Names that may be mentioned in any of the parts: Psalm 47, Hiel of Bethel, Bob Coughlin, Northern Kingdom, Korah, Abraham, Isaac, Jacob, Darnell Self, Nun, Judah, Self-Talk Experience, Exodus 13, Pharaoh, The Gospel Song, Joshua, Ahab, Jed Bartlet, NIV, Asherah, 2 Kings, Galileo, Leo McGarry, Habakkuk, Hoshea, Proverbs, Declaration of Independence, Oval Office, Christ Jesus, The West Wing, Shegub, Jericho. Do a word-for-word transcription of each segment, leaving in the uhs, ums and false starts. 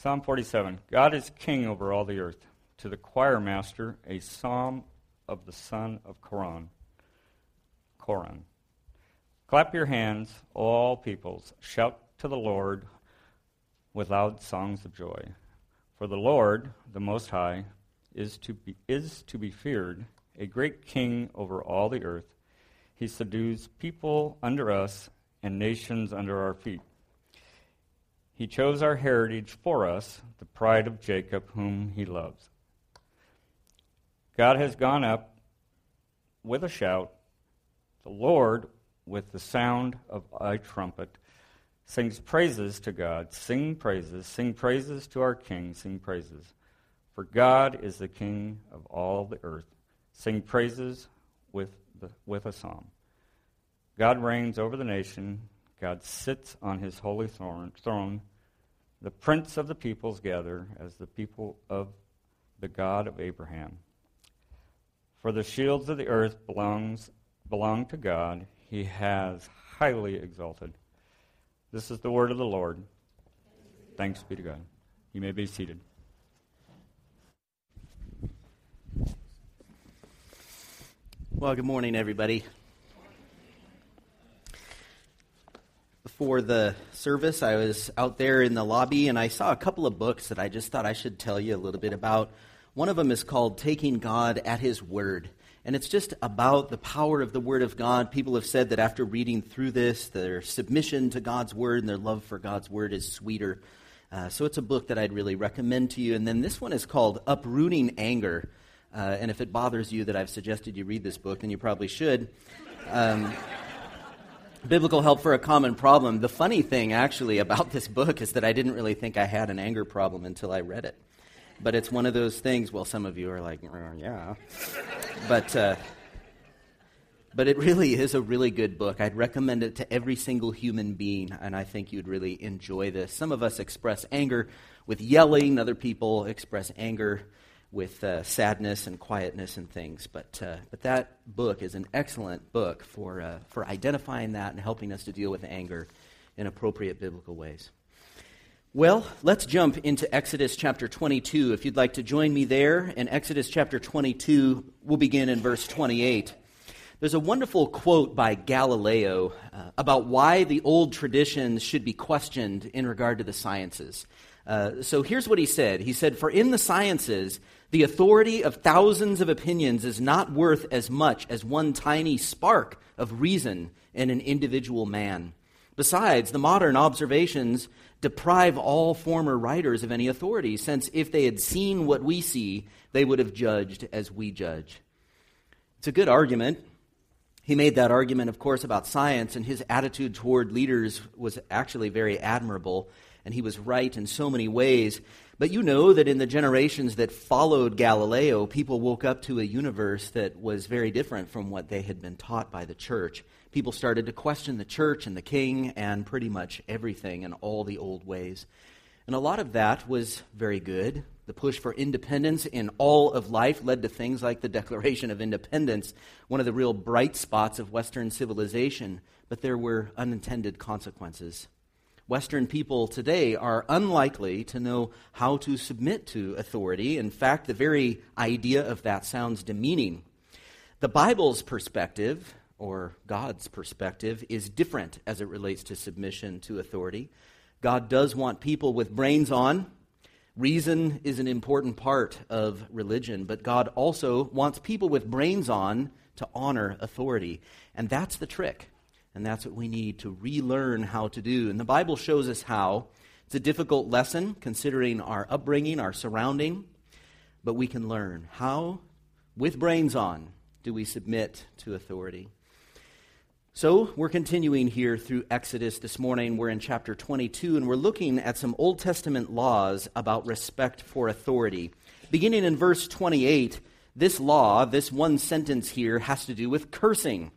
Psalm forty-seven, God is king over all the earth. To the choir master, a psalm of the son of Korah. Korah. Clap your hands, all peoples. Shout to the Lord with loud songs of joy. For the Lord, the Most High, is to be, is to be feared, a great king over all the earth. He subdues people under us and nations under our feet. He chose our heritage for us, the pride of Jacob, whom he loves. God has gone up with a shout, the Lord with the sound of a trumpet. Sings praises to God, sing praises, sing praises to our King, sing praises. For God is the King of all the earth. Sing praises with, the, with a psalm. God reigns over the nation. God sits on his holy throne. The prince of the peoples gather as the people of the God of Abraham. For the shields of the earth belongs, belong to God. He has highly exalted. This is the word of the Lord. Thanks be to God. You may be seated. Well, good morning, everybody. Before the service, I was out there in the lobby, and I saw a couple of books that I just thought I should tell you a little bit about. One of them is called Taking God at His Word, and it's just about the power of the Word of God. People have said that after reading through this, their submission to God's Word and their love for God's Word is sweeter. Uh, so it's a book that I'd really recommend to you. And then this one is called Uprooting Anger, uh, and if it bothers you that I've suggested you read this book, then you probably should. Um Biblical Help for a Common Problem. The funny thing, actually, about this book is that I didn't really think I had an anger problem until I read it. But it's one of those things, well, some of you are like, yeah. But uh, but it really is a really good book. I'd recommend it to every single human being, and I think you'd really enjoy this. Some of us express anger with yelling. Other people express anger with uh, sadness and quietness and things. But uh, but that book is an excellent book for uh, for identifying that and helping us to deal with anger in appropriate biblical ways. Well, let's jump into Exodus chapter twenty-two. If you'd like to join me there, in Exodus chapter twenty-two, we'll begin in verse twenty-eight. There's a wonderful quote by Galileo uh, about why the old traditions should be questioned in regard to the sciences. Uh, so here's what he said. He said, "For in the sciences, the authority of thousands of opinions is not worth as much as one tiny spark of reason in an individual man. Besides, the modern observations deprive all former writers of any authority, since if they had seen what we see, they would have judged as we judge." It's a good argument. He made that argument, of course, about science, and his attitude toward leaders was actually very admirable. And he was right in so many ways. But you know that in the generations that followed Galileo, people woke up to a universe that was very different from what they had been taught by the church. People started to question the church and the king and pretty much everything and all the old ways. And a lot of that was very good. The push for independence in all of life led to things like the Declaration of Independence, one of the real bright spots of Western civilization. But there were unintended consequences. Western people today are unlikely to know how to submit to authority. In fact, the very idea of that sounds demeaning. The Bible's perspective, or God's perspective, is different as it relates to submission to authority. God does want people with brains on. Reason is an important part of religion, but God also wants people with brains on to honor authority. And that's the trick. And that's what we need to relearn how to do. And the Bible shows us how. It's a difficult lesson considering our upbringing, our surrounding, but we can learn how, with brains on, do we submit to authority. So we're continuing here through Exodus this morning. We're in chapter twenty-two, and we're looking at some Old Testament laws about respect for authority. Beginning in verse twenty-eight, this law, this one sentence here, has to do with cursing.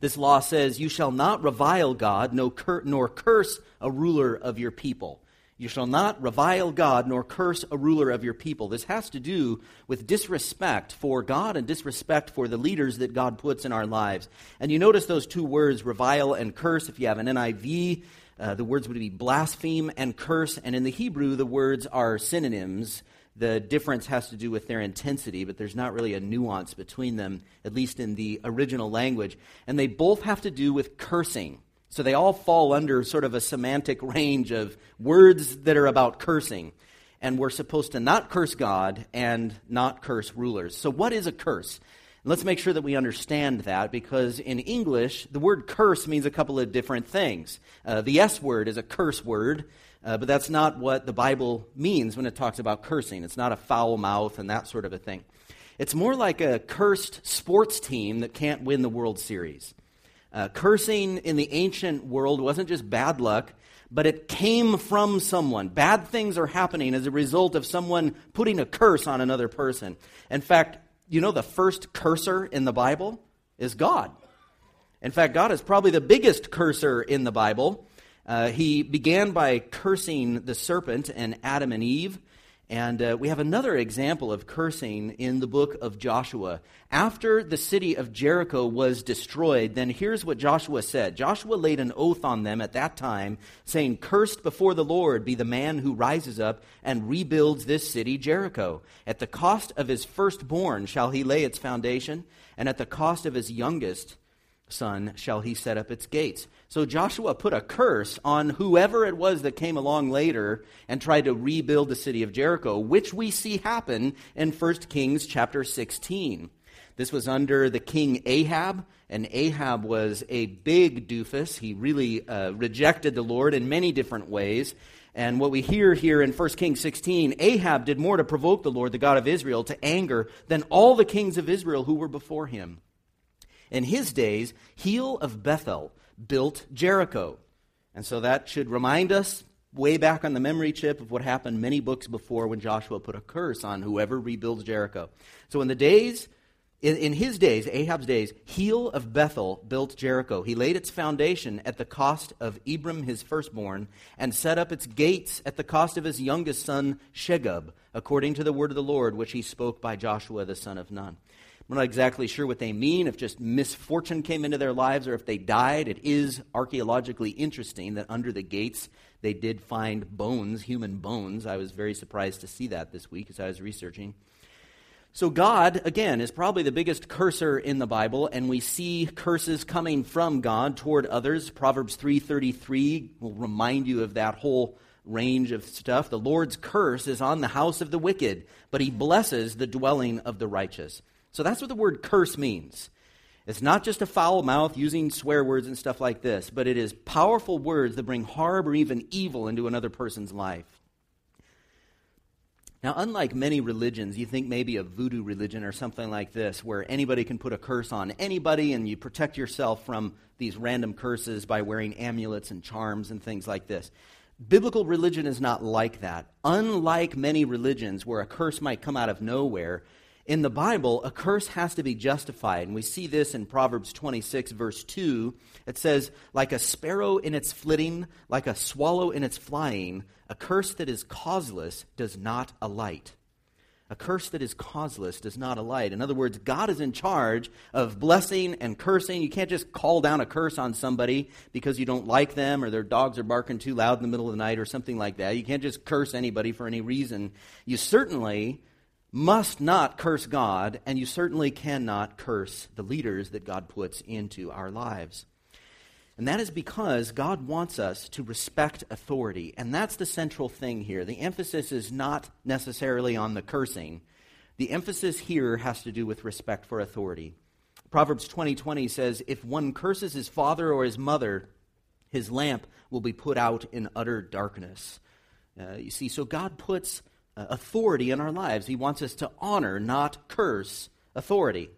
This law says, "You shall not revile God, no cur- nor curse a ruler of your people." You shall not revile God, nor curse a ruler of your people. This has to do with disrespect for God and disrespect for the leaders that God puts in our lives. And you notice those two words, revile and curse. If you have an N I V, Uh, the words would be blaspheme and curse, and in the Hebrew, the words are synonyms. The difference has to do with their intensity, but there's not really a nuance between them, at least in the original language. And they both have to do with cursing. So they all fall under sort of a semantic range of words that are about cursing. And we're supposed to not curse God and not curse rulers. So what is a curse? Let's make sure that we understand that, because in English, the word curse means a couple of different things. Uh, the S word is a curse word, uh, but that's not what the Bible means when it talks about cursing. It's not a foul mouth and that sort of a thing. It's more like a cursed sports team that can't win the World Series. Uh, cursing in the ancient world wasn't just bad luck, but it came from someone. Bad things are happening as a result of someone putting a curse on another person. In fact, you know the first cursor in the Bible is God. In fact, God is probably the biggest cursor in the Bible. Uh, he began by cursing the serpent and Adam and Eve. And uh, we have another example of cursing in the book of Joshua. After the city of Jericho was destroyed, then here's what Joshua said. Joshua laid an oath on them at that time, saying, "Cursed before the Lord be the man who rises up and rebuilds this city Jericho. At the cost of his firstborn shall he lay its foundation, and at the cost of his youngest son shall he set up its gates." So Joshua put a curse on whoever it was that came along later and tried to rebuild the city of Jericho, which we see happen in First Kings chapter sixteen. This was under the king Ahab, and Ahab was a big doofus. He really uh, rejected the Lord in many different ways. And what we hear here in First Kings sixteen, Ahab did more to provoke the Lord, the God of Israel, to anger than all the kings of Israel who were before him. In his days, Hiel of Bethel built Jericho. And so that should remind us way back on the memory chip of what happened many books before when Joshua put a curse on whoever rebuilds Jericho. So in the days, in, in his days, Ahab's days, Hiel of Bethel built Jericho. He laid its foundation at the cost of Abiram, his firstborn, and set up its gates at the cost of his youngest son, Shegub, according to the word of the Lord, which he spoke by Joshua, the son of Nun. We're not exactly sure what they mean, if just misfortune came into their lives or if they died. It is archaeologically interesting that under the gates they did find bones, human bones. I was very surprised to see that this week as I was researching. So God, again, is probably the biggest cursor in the Bible, and we see curses coming from God toward others. Proverbs three thirty-three will remind you of that whole range of stuff. The Lord's curse is on the house of the wicked, but he blesses the dwelling of the righteous. So that's what the word curse means. It's not just a foul mouth using swear words and stuff like this, but it is powerful words that bring harm or even evil into another person's life. Now, unlike many religions, you think maybe a voodoo religion or something like this, where anybody can put a curse on anybody and you protect yourself from these random curses by wearing amulets and charms and things like this. Biblical religion is not like that. Unlike many religions where a curse might come out of nowhere, in the Bible, a curse has to be justified, and we see this in Proverbs twenty-six, verse two. It says, "Like a sparrow in its flitting, like a swallow in its flying, a curse that is causeless does not alight." A curse that is causeless does not alight. In other words, God is in charge of blessing and cursing. You can't just call down a curse on somebody because you don't like them or their dogs are barking too loud in the middle of the night or something like that. You can't just curse anybody for any reason. You certainly must not curse God, and you certainly cannot curse the leaders that God puts into our lives. And that is because God wants us to respect authority, and that's the central thing here. The emphasis is not necessarily on the cursing. The emphasis here has to do with respect for authority. Proverbs twenty twenty says, "If one curses his father or his mother, his lamp will be put out in utter darkness." Uh, you see, so God puts authority in our lives. He wants us to honor, not curse, authority.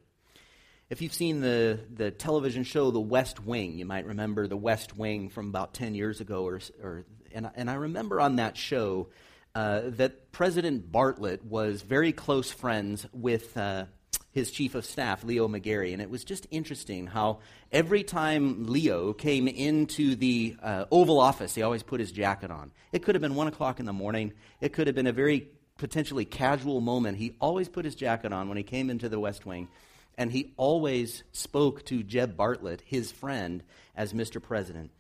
If you've seen the, the television show The West Wing, you might remember The West Wing from about ten years ago. or, or and, and I remember on that show uh, that President Bartlet was very close friends with uh, his chief of staff, Leo McGarry, and it was just interesting how every time Leo came into the uh, Oval Office, he always put his jacket on. It could have been one o'clock in the morning. It could have been a very potentially casual moment. He always put his jacket on when he came into the West Wing, and he always spoke to Jed Bartlet, his friend, as Mister President.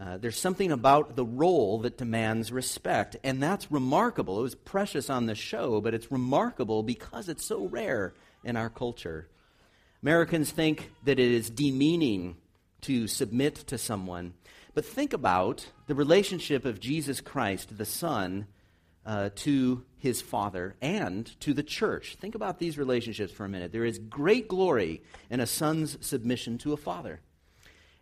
Uh, there's something about the role that demands respect, and that's remarkable. It was precious on the show, but it's remarkable because it's so rare in our culture. Americans think that it is demeaning to submit to someone, but think about the relationship of Jesus Christ, the Son, uh, to his Father and to the church. Think about these relationships for a minute. There is great glory in a son's submission to a father.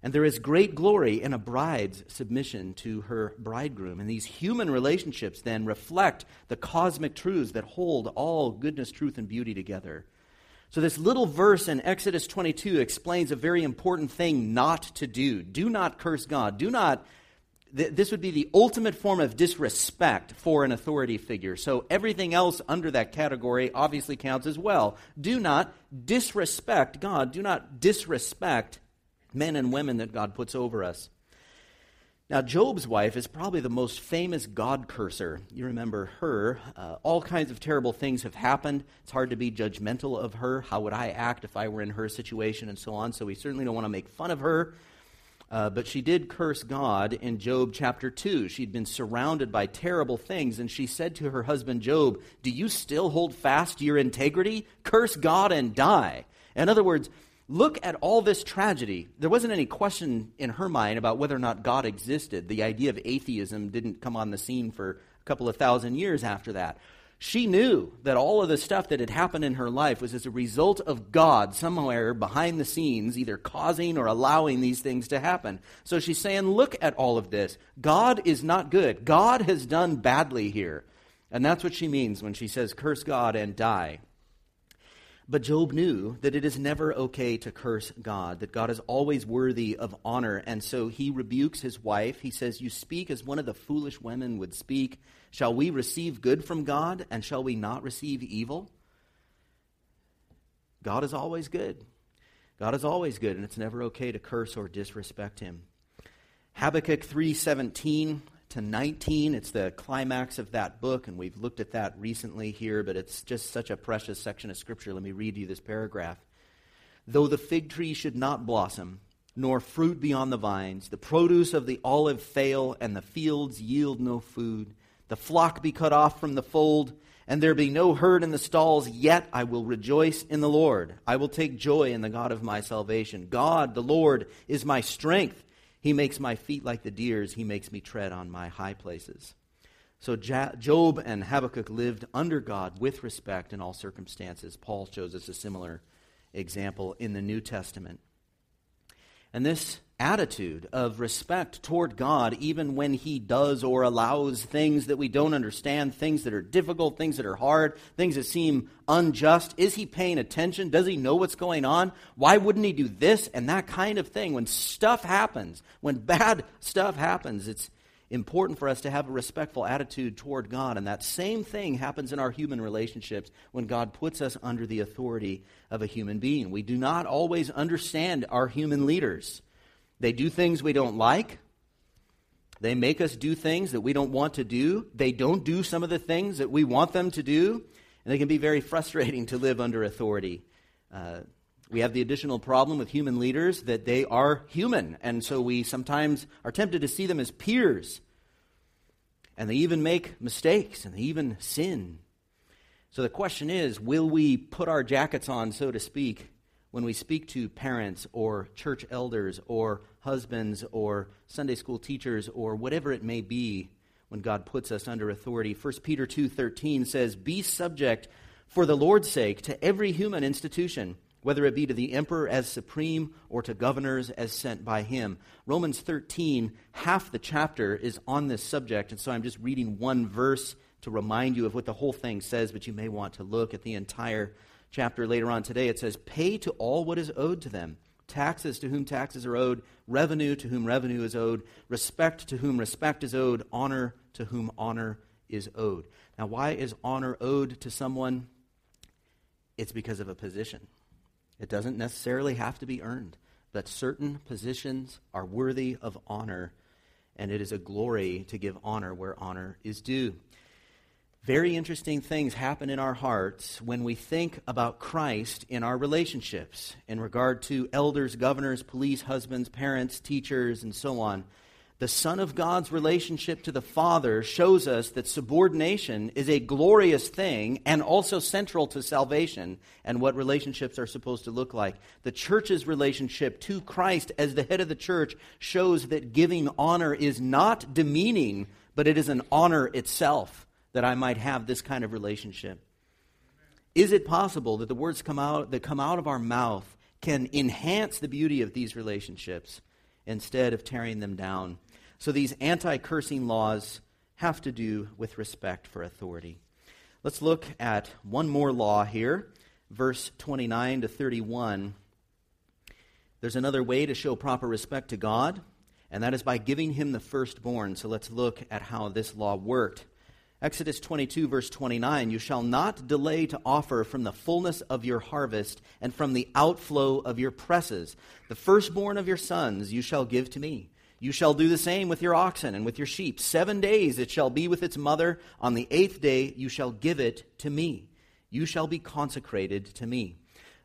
And there is great glory in a bride's submission to her bridegroom. And these human relationships then reflect the cosmic truths that hold all goodness, truth, and beauty together. So this little verse in Exodus twenty-two explains a very important thing not to do. Do not curse God. Do not, th- this would be the ultimate form of disrespect for an authority figure. So everything else under that category obviously counts as well. Do not disrespect God. Do not disrespect God. Men and women that God puts over us. Now, Job's wife is probably the most famous God curser. You remember her. Uh, all kinds of terrible things have happened. It's hard to be judgmental of her. How would I act if I were in her situation and so on? So we certainly don't want to make fun of her. Uh, but she did curse God in Job chapter two. She'd been surrounded by terrible things, and she said to her husband Job, "Do you still hold fast to your integrity? Curse God and die." In other words, look at all this tragedy. There wasn't any question in her mind about whether or not God existed. The idea of atheism didn't come on the scene for a couple of thousand years after that. She knew that all of the stuff that had happened in her life was as a result of God somewhere behind the scenes, either causing or allowing these things to happen. So she's saying, look at all of this. God is not good. God has done badly here. And that's what she means when she says, curse God and die. But Job knew that it is never okay to curse God, that God is always worthy of honor. And so he rebukes his wife. He says, "You speak as one of the foolish women would speak. Shall we receive good from God, and shall we not receive evil?" God is always good. God is always good, and it's never okay to curse or disrespect him. Habakkuk three seventeen to nineteen, it's the climax of that book, and we've looked at that recently here, but it's just such a precious section of Scripture. Let me read you this paragraph. "Though the fig tree should not blossom, nor fruit be on the vines, the produce of the olive fail, and the fields yield no food, the flock be cut off from the fold, and there be no herd in the stalls, yet I will rejoice in the Lord. I will take joy in the God of my salvation. God, the Lord, is my strength. He makes my feet like the deer's. He makes me tread on my high places." So Job and Habakkuk lived under God with respect in all circumstances. Paul shows us a similar example in the New Testament. And this attitude of respect toward God, even when he does or allows things that we don't understand, things that are difficult, things that are hard, things that seem unjust. Is he paying attention? Does he know what's going on? Why wouldn't he do this and that kind of thing? When stuff happens, when bad stuff happens, it's important for us to have a respectful attitude toward God. And that same thing happens in our human relationships when God puts us under the authority of a human being. We do not always understand our human leaders. They do things we don't like. They make us do things that we don't want to do. They don't do some of the things that we want them to do. And it can be very frustrating to live under authority. Uh, we have the additional problem with human leaders that they are human. And so we sometimes are tempted to see them as peers. And they even make mistakes, and they even sin. So the question is, will we put our jackets on, so to speak, when we speak to parents or church elders or husbands or Sunday school teachers or whatever it may be when God puts us under authority? First Peter two thirteen says, "Be subject for the Lord's sake to every human institution, whether it be to the emperor as supreme or to governors as sent by him." Romans thirteen, half the chapter is on this subject, and so I'm just reading one verse to remind you of what the whole thing says, but you may want to look at the entire chapter later on today. It says, "Pay to all what is owed to them, taxes to whom taxes are owed, revenue to whom revenue is owed, respect to whom respect is owed, honor to whom honor is owed." Now, why is honor owed to someone? It's because of a position. It doesn't necessarily have to be earned, but certain positions are worthy of honor, and it is a glory to give honor where honor is due. Very interesting things happen in our hearts when we think about Christ in our relationships in regard to elders, governors, police, husbands, parents, teachers, and so on. the Son of God's relationship to the Father shows us that subordination is a glorious thing and also central to salvation and what relationships are supposed to look like. The church's relationship to Christ as the head of the church shows that giving honor is not demeaning, but it is an honor itself that I might have this kind of relationship. Is it possible that the words come out that come out of our mouth can enhance the beauty of these relationships instead of tearing them down? So these anti-cursing laws have to do with respect for authority. Let's look at one more law here, verse twenty-nine to thirty-one. There's another way to show proper respect to God, and that is by giving him the firstborn. So let's look at how this law worked. Exodus twenty-two, verse twenty-nine, "You shall not delay to offer from the fullness of your harvest and from the outflow of your presses. The firstborn of your sons you shall give to me. You shall do the same with your oxen and with your sheep. Seven days it shall be with its mother. On the eighth day you shall give it to me. You shall be consecrated to me."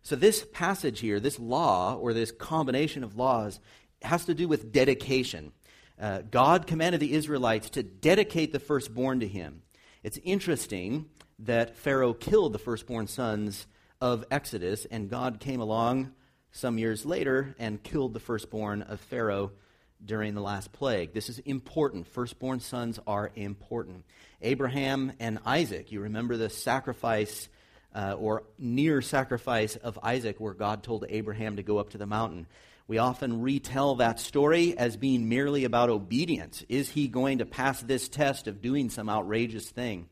So this passage here, this law, or this combination of laws, has to do with dedication. Uh, God commanded the Israelites to dedicate the firstborn to him. It's interesting that Pharaoh killed the firstborn sons of Exodus, and God came along some years later and killed the firstborn of Pharaoh during the last plague. This is important. Firstborn sons are important. Abraham and Isaac, you remember the sacrifice uh, or near sacrifice of Isaac where God told Abraham to go up to the mountain. We often retell that story as being merely about obedience. Is he going to pass this test of doing some outrageous thing?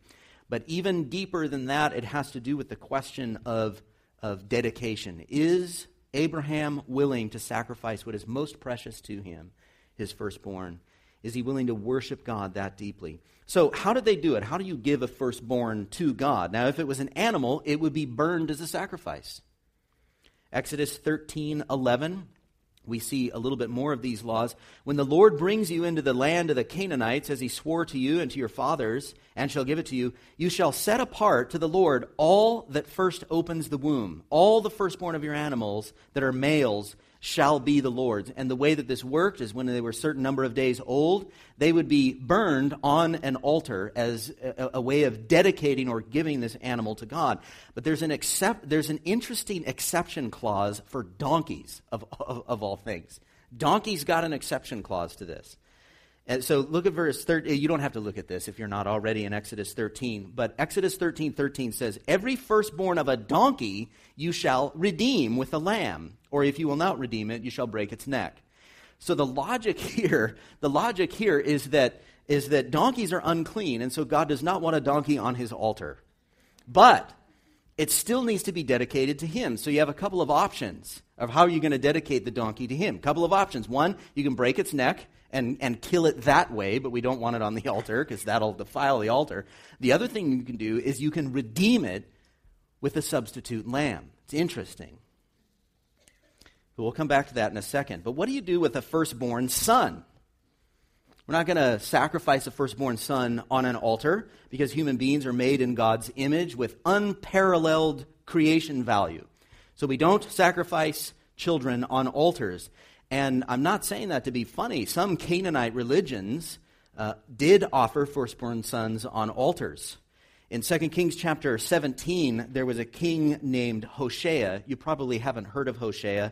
But even deeper than that, it has to do with the question of, of dedication. Is Abraham willing to sacrifice what is most precious to him, his firstborn? Is he willing to worship God that deeply? So how did they do it? How do you give a firstborn to God? Now, if it was an animal, it would be burned as a sacrifice. Exodus thirteen eleven. We see a little bit more of these laws. "When the Lord brings you into the land of the Canaanites, as he swore to you and to your fathers, and shall give it to you, you shall set apart to the Lord all that first opens the womb. All the firstborn of your animals that are males shall be the Lord's." And the way that this worked is when they were a certain number of days old, they would be burned on an altar as a, a way of dedicating or giving this animal to God. But there's an except, there's an interesting exception clause for donkeys, of, of, of all things. Donkeys got an exception clause to this. And so look at verse thirteen. You don't have to look at this if you're not already in Exodus thirteen. But Exodus thirteen thirteen says, "Every firstborn of a donkey you shall redeem with a lamb. Or if you will not redeem it, you shall break its neck." So the logic here, the logic here is that is that donkeys are unclean, and so God does not want a donkey on his altar. But it still needs to be dedicated to him. So you have a couple of options of how you're going to dedicate the donkey to him. Couple of options. One, you can break its neck and, and kill it that way, but we don't want it on the altar because that'll defile the altar. The other thing you can do is you can redeem it with a substitute lamb. It's interesting. We'll come back to that in a second. But what do you do with a firstborn son? We're not going to sacrifice a firstborn son on an altar because human beings are made in God's image with unparalleled creation value. So we don't sacrifice children on altars. And I'm not saying that to be funny. Some Canaanite religions uh, did offer firstborn sons on altars. In Second Kings chapter seventeen, there was a king named Hoshea. You probably haven't heard of Hoshea.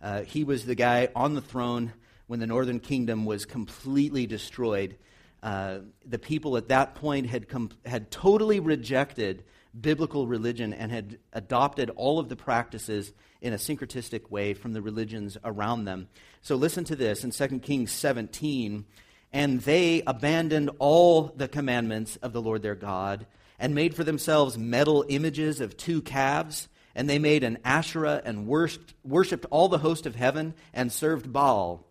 Uh, he was the guy on the throne when the Northern Kingdom was completely destroyed. Uh, the people at that point had com- had totally rejected biblical religion and had adopted all of the practices in a syncretistic way from the religions around them. So listen to this in Second Kings seventeen. "And they abandoned all the commandments of the Lord their God and made for themselves metal images of two calves. And they made an Asherah and worshipped all the host of heaven and served Baal.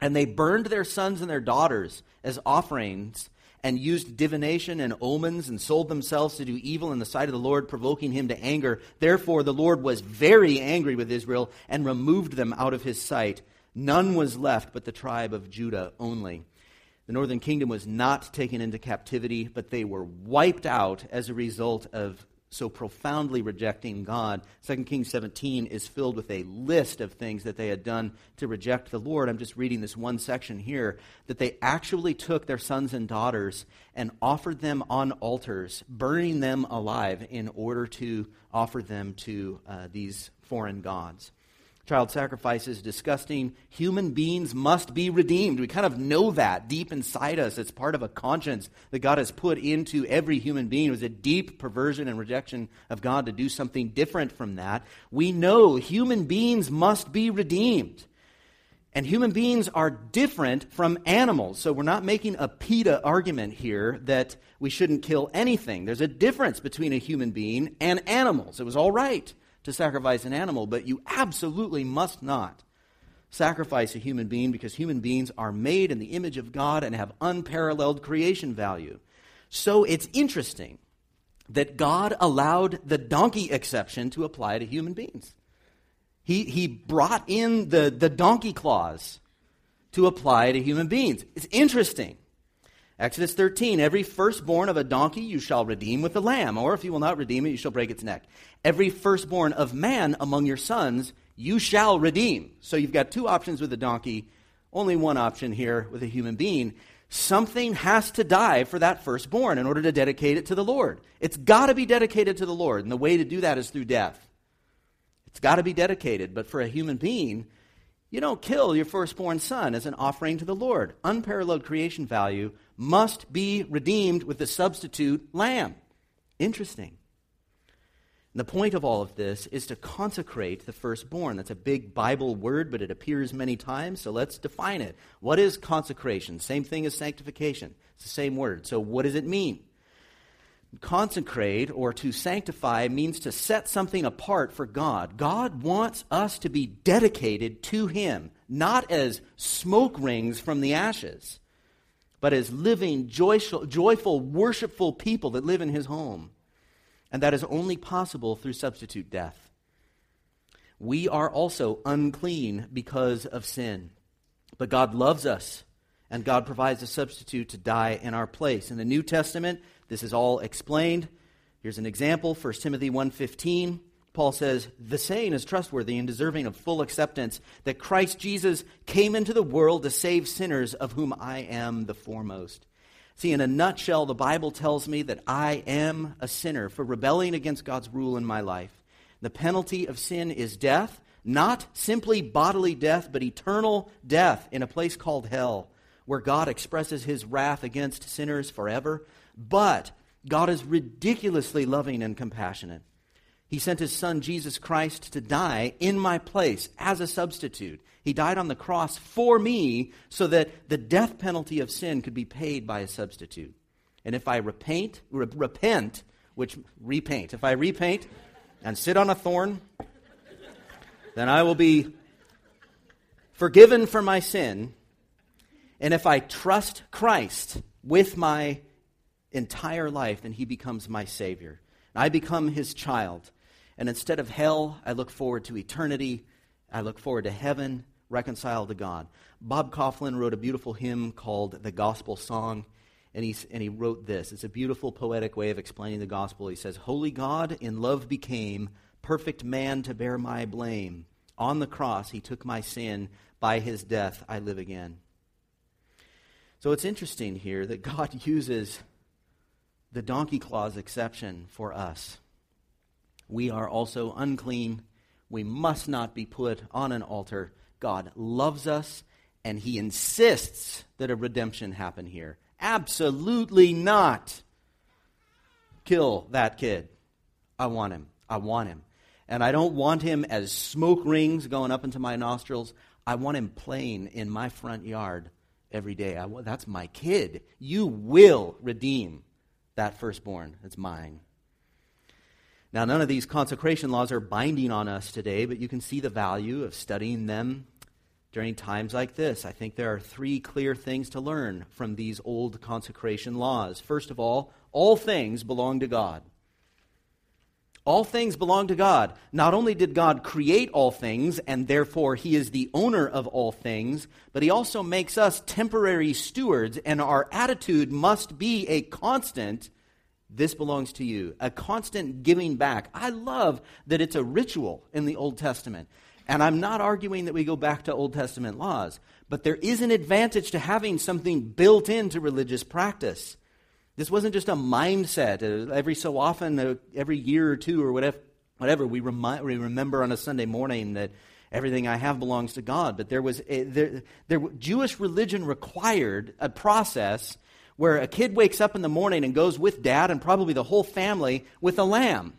And they burned their sons and their daughters as offerings and used divination and omens and sold themselves to do evil in the sight of the Lord, provoking him to anger. Therefore the Lord was very angry with Israel and removed them out of his sight. None was left but the tribe of Judah only." The Northern Kingdom was not taken into captivity, but they were wiped out as a result of so profoundly rejecting God. Second Kings seventeen is filled with a list of things that they had done to reject the Lord. I'm just reading this one section here, that they actually took their sons and daughters and offered them on altars, burning them alive in order to offer them to uh, these foreign gods. Child sacrifice is disgusting. Human beings must be redeemed. We kind of know that deep inside us. It's part of a conscience that God has put into every human being. It was a deep perversion and rejection of God to do something different from that. We know human beings must be redeemed. And human beings are different from animals. So we're not making a PETA argument here that we shouldn't kill anything. There's a difference between a human being and animals. It was all right to sacrifice an animal, but you absolutely must not sacrifice a human being, because human beings are made in the image of God and have unparalleled creation value. So it's interesting that God allowed the donkey exception to apply to human beings. He he brought in the, the donkey clause to apply to human beings. It's interesting. Exodus thirteen, every firstborn of a donkey you shall redeem with a lamb, or if you will not redeem it, you shall break its neck. Every firstborn of man among your sons you shall redeem. So you've got two options with a donkey, only one option here with a human being. Something has to die for that firstborn in order to dedicate it to the Lord. It's got to be dedicated to the Lord, and the way to do that is through death. It's got to be dedicated, but for a human being, you don't kill your firstborn son as an offering to the Lord. Unparalleled creation value, must be redeemed with the substitute lamb. Interesting. And the point of all of this is to consecrate the firstborn. That's a big Bible word, but it appears many times, so let's define it. What is consecration? Same thing as sanctification. It's the same word. So what does it mean? Consecrate, or to sanctify, means to set something apart for God. God wants us to be dedicated to Him, not as smoke rings from the ashes, but as living, joyful, joyful, worshipful people that live in His home. And that is only possible through substitute death. We are also unclean because of sin, but God loves us, and God provides a substitute to die in our place. In the New Testament, this is all explained. Here's an example, First Timothy one fifteen. Paul says, the saying is trustworthy and deserving of full acceptance, that Christ Jesus came into the world to save sinners, of whom I am the foremost. See, in a nutshell, the Bible tells me that I am a sinner for rebelling against God's rule in my life. The penalty of sin is death, not simply bodily death, but eternal death in a place called hell, where God expresses His wrath against sinners forever. But God is ridiculously loving and compassionate. He sent His Son, Jesus Christ, to die in my place as a substitute. He died on the cross for me so that the death penalty of sin could be paid by a substitute. And if I repaint, re- repent, which repaint, if I repaint and sit on a thorn, then I will be forgiven for my sin. And if I trust Christ with my entire life, then He becomes my Savior. And I become His child. And instead of hell, I look forward to eternity. I look forward to heaven, reconciled to God. Bob Coughlin wrote a beautiful hymn called The Gospel Song, and he, and he wrote this. It's a beautiful poetic way of explaining the gospel. He says, Holy God in love became, perfect man to bear my blame. On the cross He took my sin, by His death I live again. So it's interesting here that God uses the donkey clause exception for us. We are also unclean. We must not be put on an altar. God loves us, and He insists that a redemption happen here. Absolutely not. Kill that kid. I want him. I want him. And I don't want him as smoke rings going up into my nostrils. I want him playing in my front yard every day. I, that's my kid. You will redeem that firstborn. It's mine. Now, none of these consecration laws are binding on us today, but you can see the value of studying them during times like this. I think there are three clear things to learn from these old consecration laws. First of all, all things belong to God. All things belong to God. Not only did God create all things, and therefore He is the owner of all things, but He also makes us temporary stewards, and our attitude must be a constant This belongs to you. A constant giving back. I love that it's a ritual in the Old Testament. And I'm not arguing that we go back to Old Testament laws, but there is an advantage to having something built into religious practice. This wasn't just a mindset. Every so often, every year or two or whatever, whatever we, remind, we remember on a Sunday morning that everything I have belongs to God. But there was a, there, there, Jewish religion required a process where a kid wakes up in the morning and goes with dad and probably the whole family with a lamb.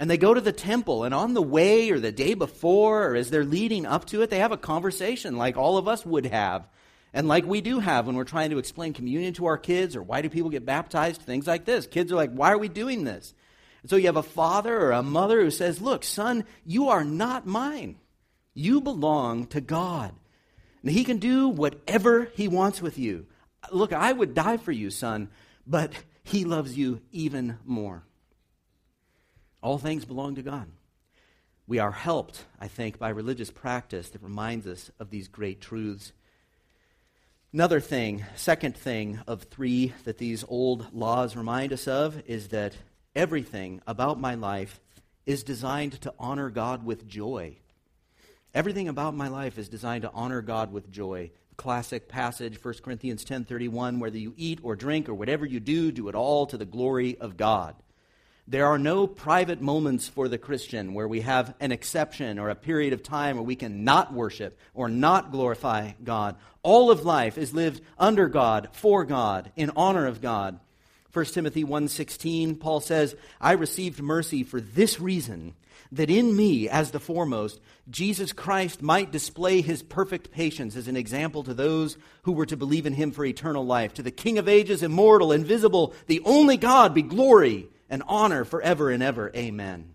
And they go to the temple, and on the way or the day before, or as they're leading up to it, they have a conversation like all of us would have, and like we do have when we're trying to explain communion to our kids, or why do people get baptized, things like this. Kids are like, why are we doing this? And so you have a father or a mother who says, look, son, you are not mine. You belong to God. And he can do whatever he wants with you. Look, I would die for you, son, but he loves you even more. All things belong to God. We are helped, I think, by religious practice that reminds us of these great truths. Another thing, second thing of three that these old laws remind us of is that everything about my life is designed to honor God with joy. Everything about my life is designed to honor God with joy. The classic passage, First Corinthians ten thirty-one, whether you eat or drink or whatever you do, do it all to the glory of God. There are no private moments for the Christian where we have an exception or a period of time where we can not worship or not glorify God. All of life is lived under God, for God, in honor of God. First Timothy one sixteen, Paul says, I received mercy for this reason, that in me, as the foremost, Jesus Christ might display his perfect patience as an example to those who were to believe in him for eternal life. To the King of ages, immortal, invisible, the only God, be glory and honor forever and ever. Amen.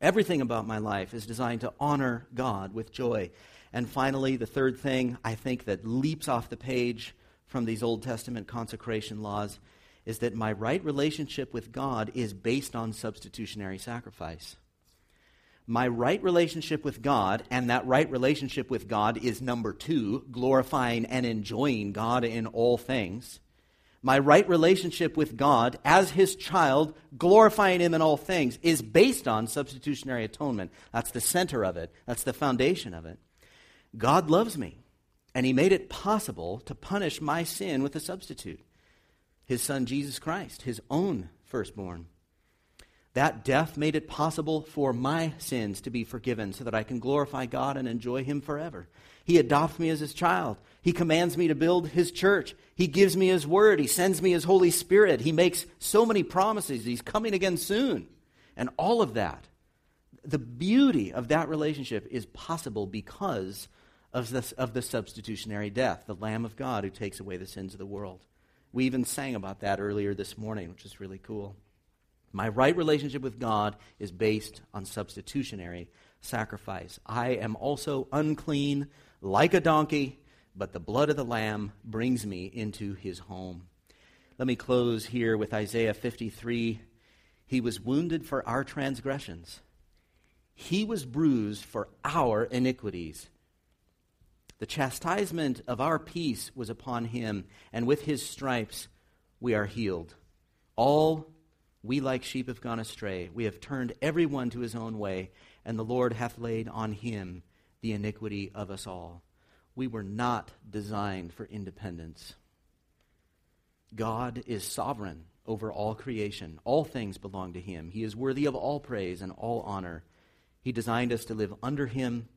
Everything about my life is designed to honor God with joy. And finally, the third thing I think that leaps off the page from these Old Testament consecration laws is that my right relationship with God is based on substitutionary sacrifice. My right relationship with God, and that right relationship with God is number two, glorifying and enjoying God in all things. My right relationship with God as his child, glorifying him in all things, is based on substitutionary atonement. That's the center of it. That's the foundation of it. God loves me, and he made it possible to punish my sin with a substitute, his son Jesus Christ, his own firstborn. That death made it possible for my sins to be forgiven so that I can glorify God and enjoy him forever. He adopts me as his child. He commands me to build his church. He gives me his word. He sends me his Holy Spirit. He makes so many promises. He's coming again soon. And all of that, the beauty of that relationship is possible because of the, of the substitutionary death, the Lamb of God who takes away the sins of the world. We even sang about that earlier this morning, which is really cool. My right relationship with God is based on substitutionary sacrifice. I am also unclean like a donkey, but the blood of the Lamb brings me into his home. Let me close here with Isaiah fifty-three. He was wounded for our transgressions. He was bruised for our iniquities. The chastisement of our peace was upon him, and with his stripes we are healed. All we like sheep have gone astray. We have turned every one to his own way, and the Lord hath laid on him the iniquity of us all. We were not designed for independence. God is sovereign over all creation. All things belong to him. He is worthy of all praise and all honor. He designed us to live under him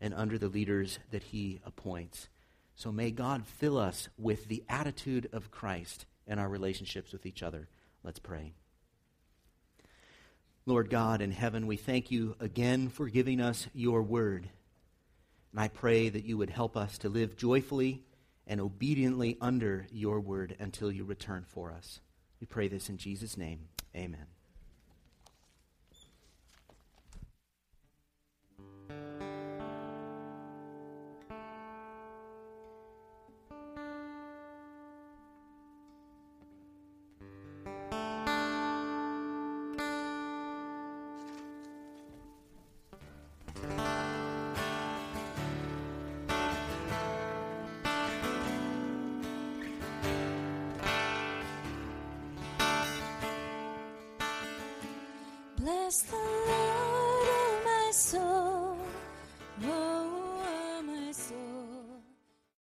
and under the leaders that he appoints. So may God fill us with the attitude of Christ in our relationships with each other. Let's pray. Lord God in heaven, we thank you again for giving us your word. And I pray that you would help us to live joyfully and obediently under your word until you return for us. We pray this in Jesus' name. Amen. bless the Lord.